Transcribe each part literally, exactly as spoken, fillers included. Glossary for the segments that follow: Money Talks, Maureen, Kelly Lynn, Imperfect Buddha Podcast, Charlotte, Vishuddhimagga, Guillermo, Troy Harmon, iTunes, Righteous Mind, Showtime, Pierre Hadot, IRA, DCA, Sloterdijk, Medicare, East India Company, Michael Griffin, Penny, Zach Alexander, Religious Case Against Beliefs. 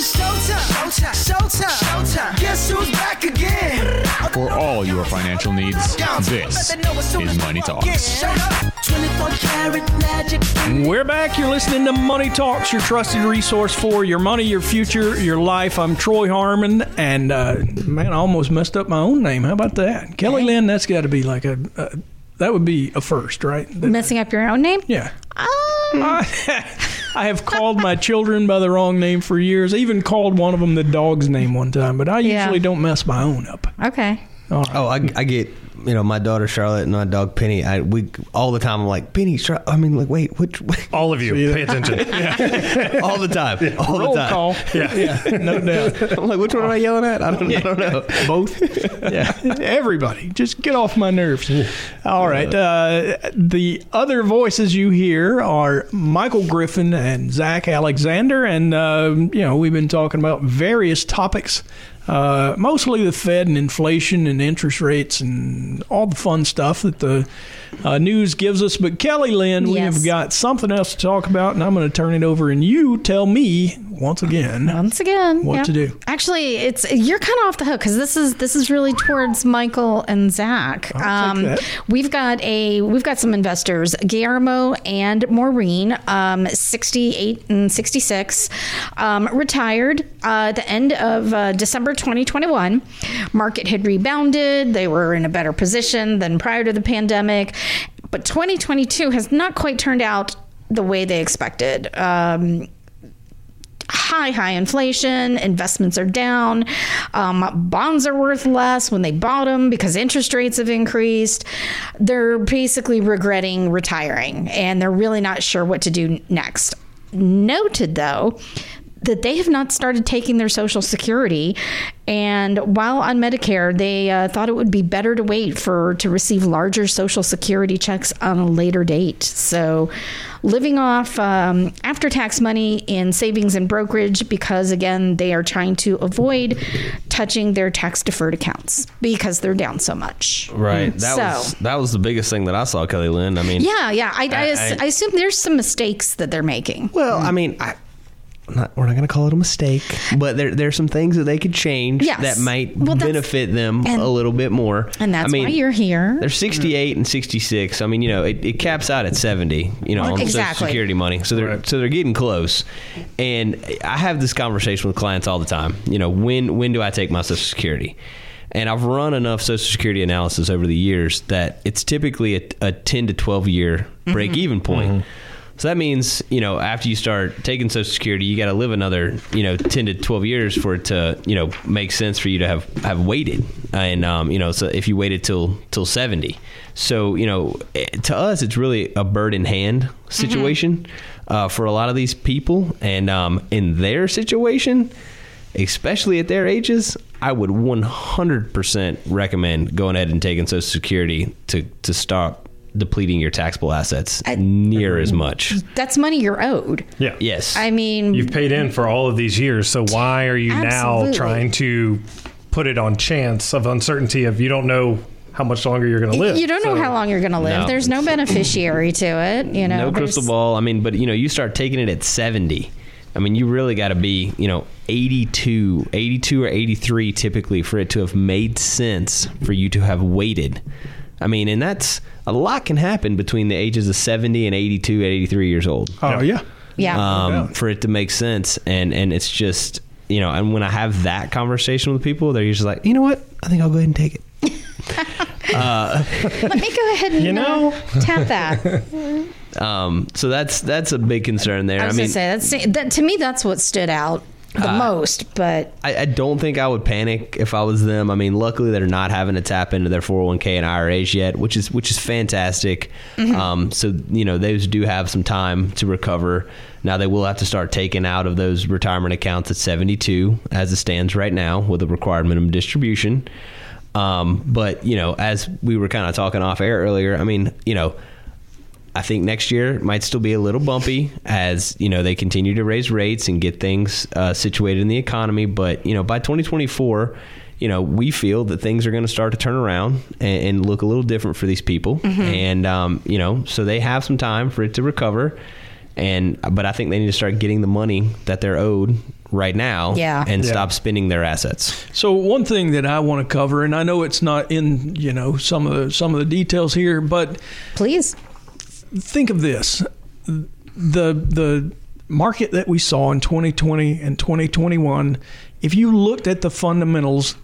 It's showtime. Showtime. Showtime. Showtime. Guess who's back again? For all your financial needs, this is Money Talks. We're back. You're listening to Money Talks, your trusted resource for your money, your future, your life. I'm Troy Harmon, and uh, man, I almost messed up my own name. How about that? Kelly Lynn, that's got to be like a, a, that would be a first, right? That, messing up your own name? Yeah. Um. I, I have called my children by the wrong name for years. I even called one of them the dog's name one time, but I yeah. usually don't mess my own up. Okay. All right. Oh, I, I get, you know, my daughter Charlotte and my dog Penny. I we all the time. I'm like Penny. Char-, I mean, like, wait, which? Wait. All of you, yeah. pay attention. yeah. All the time. Yeah. All Roll the time. Call. Yeah. yeah. No doubt. I'm like, which one am I yelling at? I don't. Yeah. I don't know. Both. yeah. Everybody, just get off my nerves. Yeah. All right. Uh, the other voices you hear are Michael Griffin and Zach Alexander, and uh, you know, we've been talking about various topics. Uh, mostly the Fed and inflation and interest rates and all the fun stuff that the uh, news gives us. But Kelly Lynn, yes. we have got something else to talk about, and I'm going to turn it over, and you tell me once again. Once again, what yeah. to do? Actually, it's you're kind of off the hook because this is this is really towards Michael and Zach. I'll um, take that. We've got a we've got some investors, Guillermo and Maureen, um, sixty-eight and sixty-six, um, retired uh, at the end of uh, December. twenty twenty-one market had rebounded. They were in a better position than prior to the pandemic, but twenty twenty-two has not quite turned out the way they expected. Um, high, high inflation, investments are down, um, bonds are worth less when they bought them because interest rates have increased. They're basically regretting retiring, and they're really not sure what to do next. Noted, though, that they have not started taking their Social Security. And while on Medicare, they uh, thought it would be better to wait for to receive larger Social Security checks on a later date. So living off um, after-tax money in savings and brokerage because, again, they are trying to avoid touching their tax-deferred accounts because they're down so much. Right. That so, was that was the biggest thing that I saw, Kelly Lynn. I mean, yeah, yeah. I, I, I, I assume there's some mistakes that they're making. Well, I mean, I... Not, we're not going to call it a mistake, but there there's some things that they could change yes. that might well, benefit them and, a little bit more. And that's I mean, why you're here. They're sixty-eight mm. and sixty-six. I mean, you know, it, it caps out at seventy. You know, well, on exactly. Social Security money, so they're right. so they're getting close. And I have this conversation with clients all the time. You know, when when do I take my Social Security? And I've run enough Social Security analysis over the years that it's typically a, a ten to twelve year mm-hmm. break even point. Mm-hmm. So that means, you know, after you start taking Social Security, you got to live another, you know, ten to twelve years for it to, you know, make sense for you to have, have waited. And, um, you know, so if you waited till till seventy. So, you know, to us, it's really a bird in hand situation mm-hmm. uh, for a lot of these people. And um, in their situation, especially at their ages, I would one hundred percent recommend going ahead and taking Social Security to, to stop depleting your taxable assets I, near as much. That's money you're owed. Yeah. Yes. I mean, you've paid in for all of these years, so why are you absolutely. now trying to put it on chance of uncertainty of you don't know how much longer you're going to live? You don't so, know how long you're going to live. No. There's no beneficiary to it. You know, no crystal ball. I mean, but you know, you start taking it at seventy. I mean, you really got to be, you know, eighty-two, eighty-two or eighty-three typically for it to have made sense for you to have waited. I mean, and that's a lot can happen between the ages of seventy and eighty-two, eighty-three years old. Oh, yeah. Yeah. Um, yeah. For it to make sense. And, and it's just, you know, and when I have that conversation with people, they're usually like, you know what? I think I'll go ahead and take it. uh, Let me go ahead and you know? uh, tap that. um, so that's that's a big concern there. I was I mean, going to say, that's, that, to me, that's what stood out. The uh, most, but I, I don't think I would panic if I was them. I mean, luckily they're not having to tap into their four oh one k and I R As yet, which is which is fantastic. Mm-hmm. Um, so you know, those do have some time to recover. Now they will have to start taking out of those retirement accounts at seventy-two, as it stands right now, with a required minimum distribution. Um, but you know, as we were kind of talking off air earlier, I mean, you know. I think next year might still be a little bumpy as, you know, they continue to raise rates and get things uh, situated in the economy. But, you know, by twenty twenty-four, you know, we feel that things are going to start to turn around and, and look a little different for these people. Mm-hmm. And, um, you know, so they have some time for it to recover. And but I think they need to start getting the money that they're owed right now yeah. and yeah. stop spending their assets. So one thing that I want to cover, and I know it's not in, you know, some of the, some of the details here, but please think of this. The the market that we saw in twenty twenty and twenty twenty-one, if you looked at the fundamentals,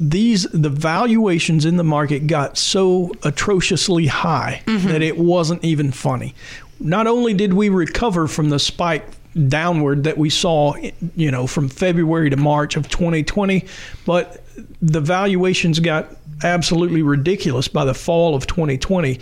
these the valuations in the market got so atrociously high mm-hmm. that it wasn't even funny. Not only did we recover from the spike downward that we saw, you know, from February to March of twenty twenty, but the valuations got absolutely ridiculous by the fall of twenty twenty.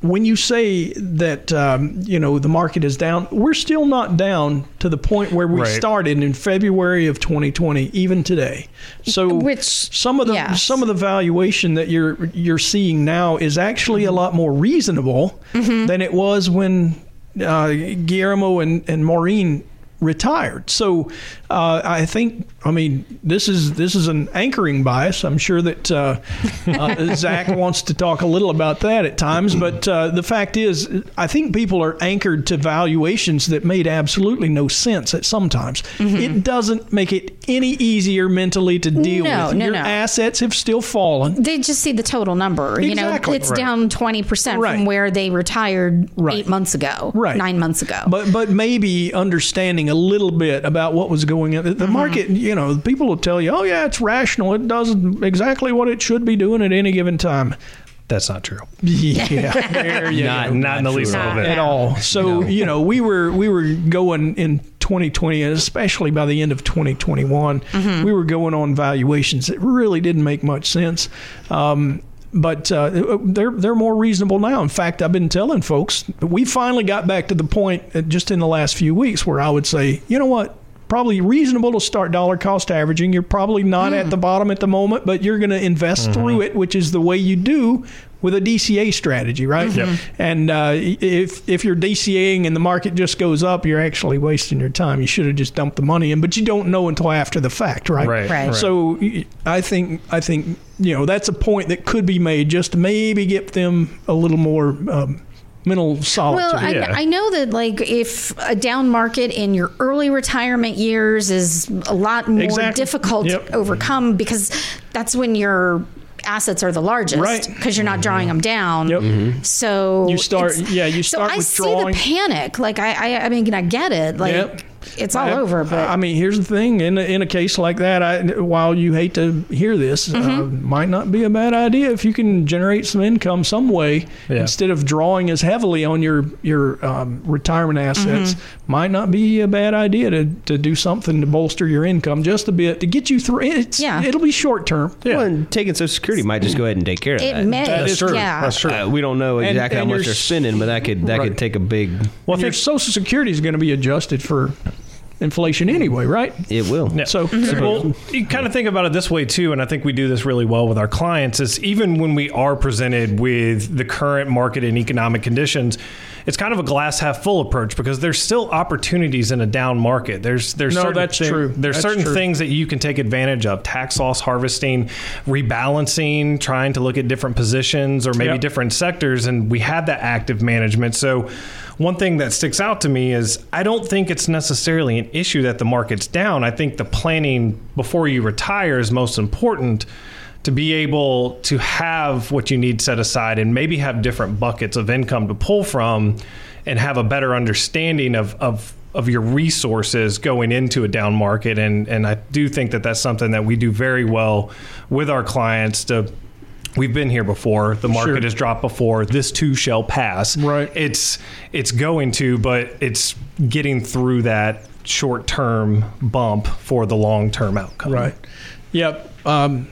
When you say that, um, you know, the market is down, we're still not down to the point where we right. started in February of twenty twenty, even today. So Which, some of the yes. some of the valuation that you're you're seeing now is actually a lot more reasonable mm-hmm. than it was when uh, Guillermo and, and Maureen retired. So uh, I think, I mean, this is this is an anchoring bias. I'm sure that uh, uh, Zach wants to talk a little about that at times. But uh, the fact is, I think people are anchored to valuations that made absolutely no sense at some times. Mm-hmm. It doesn't make it any easier mentally to deal no, with. No, Your no. assets have still fallen. They just see the total number. Exactly. You know, it's right. down twenty percent right. from where they retired right. eight months ago, right. nine months ago. But, but maybe understanding a a little bit about what was going on. The mm-hmm. market, you know, people will tell you, oh, yeah, it's rational. It does exactly what it should be doing at any given time. That's not true. Yeah. There you not, go. Not, not in the least little bit. At all. So, no. you know, we were we were going in twenty twenty, and especially by the end of twenty twenty-one, mm-hmm. we were going on valuations that really didn't make much sense. Um But uh, they're they're more reasonable now. In fact, I've been telling folks, we finally got back to the point just in the last few weeks where I would say, you know what, probably reasonable to start dollar cost averaging. You're probably not mm. at the bottom at the moment, but you're going to invest mm-hmm. through it, which is the way you do with a D C A strategy, right? Mm-hmm. Yep. And uh, if if you're DCAing and the market just goes up, you're actually wasting your time. You should have just dumped the money in, but you don't know until after the fact, right? Right. right. So I think I think you know that's a point that could be made, just to maybe get them a little more um, mental solitude. Well, I, yeah. I know that like if a down market in your early retirement years is a lot more exactly. difficult yep. to overcome, because that's when you're assets are the largest because right. you're not drawing them down. Yep. Mm-hmm. So you start, yeah, you start so withdrawing. I see the panic. Like I, I, I mean, I get it. Like yep. it's all I, over. But I mean, here's the thing: in a, in a case like that, I, while you hate to hear this, mm-hmm. uh, might not be a bad idea if you can generate some income some way yeah. instead of drawing as heavily on your your um, retirement assets. Mm-hmm. Might not be a bad idea to, to do something to bolster your income just a bit to get you through. It's, yeah, it'll be short term. Yeah. Well, and taking Social Security might just go ahead and take care of it that. May. That is true. Yeah. That's true. Uh, we don't know exactly and, and how much they're spending, but that could that right. could take a big. Well, I think Social Security is going to be adjusted for inflation anyway, right? It will. Yeah. So, mm-hmm. well, you kind of think about it this way too, and I think we do this really well with our clients, is even when we are presented with the current market and economic conditions, it's kind of a glass half full approach, because there's still opportunities in a down market. There's there's no, certain that's thing, true. There's that's certain true. things that you can take advantage of: tax loss harvesting, rebalancing, trying to look at different positions or maybe yep. different sectors, and we have that active management. So one thing that sticks out to me is I don't think it's necessarily an issue that the market's down. I think the planning before you retire is most important, to be able to have what you need set aside and maybe have different buckets of income to pull from and have a better understanding of of, of your resources going into a down market. And, and I do think that that's something that we do very well with our clients. To We've been here before. The market sure. has dropped before. This too shall pass. Right. It's it's going to, but it's getting through that short-term bump for the long-term outcome. Right. Yep. Um,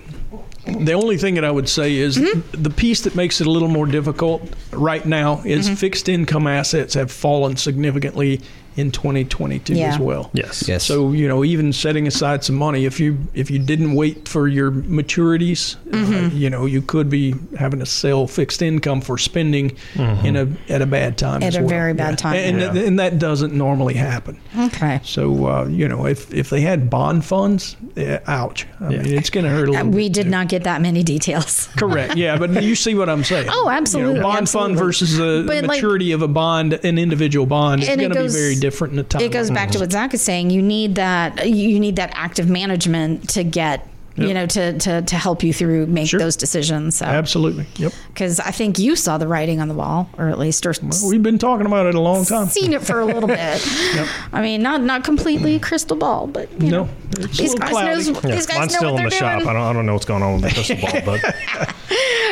the only thing that I would say is mm-hmm. the piece that makes it a little more difficult right now is mm-hmm. fixed income assets have fallen significantly in twenty twenty-two yeah. as well. Yes. yes. So, you know, even setting aside some money, if you if you didn't wait for your maturities, mm-hmm. uh, you know, you could be having to sell fixed income for spending mm-hmm. in a at a bad time. At as a well. very bad yeah. time. And, yeah. and, and that doesn't normally happen. Okay. So, uh, you know, if, if they had bond funds, uh, ouch. I yeah. mean, it's going to hurt a little we bit. We did too. not get that many details. Correct. Yeah, but you see what I'm saying. Oh, absolutely. You know, bond absolutely. fund versus a, the maturity like, of a bond, an individual bond, is going to be very different. different in a time. It goes back to what Zach is saying. You need that. You need that active management to get, yep. you know, to, to, to help you through make sure. those decisions. So. Absolutely. Yep. Because I think you saw the writing on the wall, or at least or well, we've been talking about it a long time. Seen it for a little bit. Yep. I mean, not not completely crystal ball, but you no, know, these guys, knows, yeah. these guys know. Mine's still what in the doing. shop. I don't I don't know what's going on with the crystal ball, but.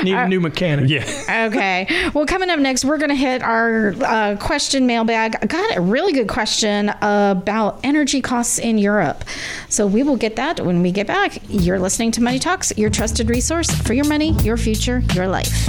Need a new mechanic. Yeah. Okay. Well, coming up next, we're going to hit our uh, question mailbag. I got a really good question about energy costs in Europe. So we will get that when we get back. You're listening to Money Talks, your trusted resource for your money, your future, your life.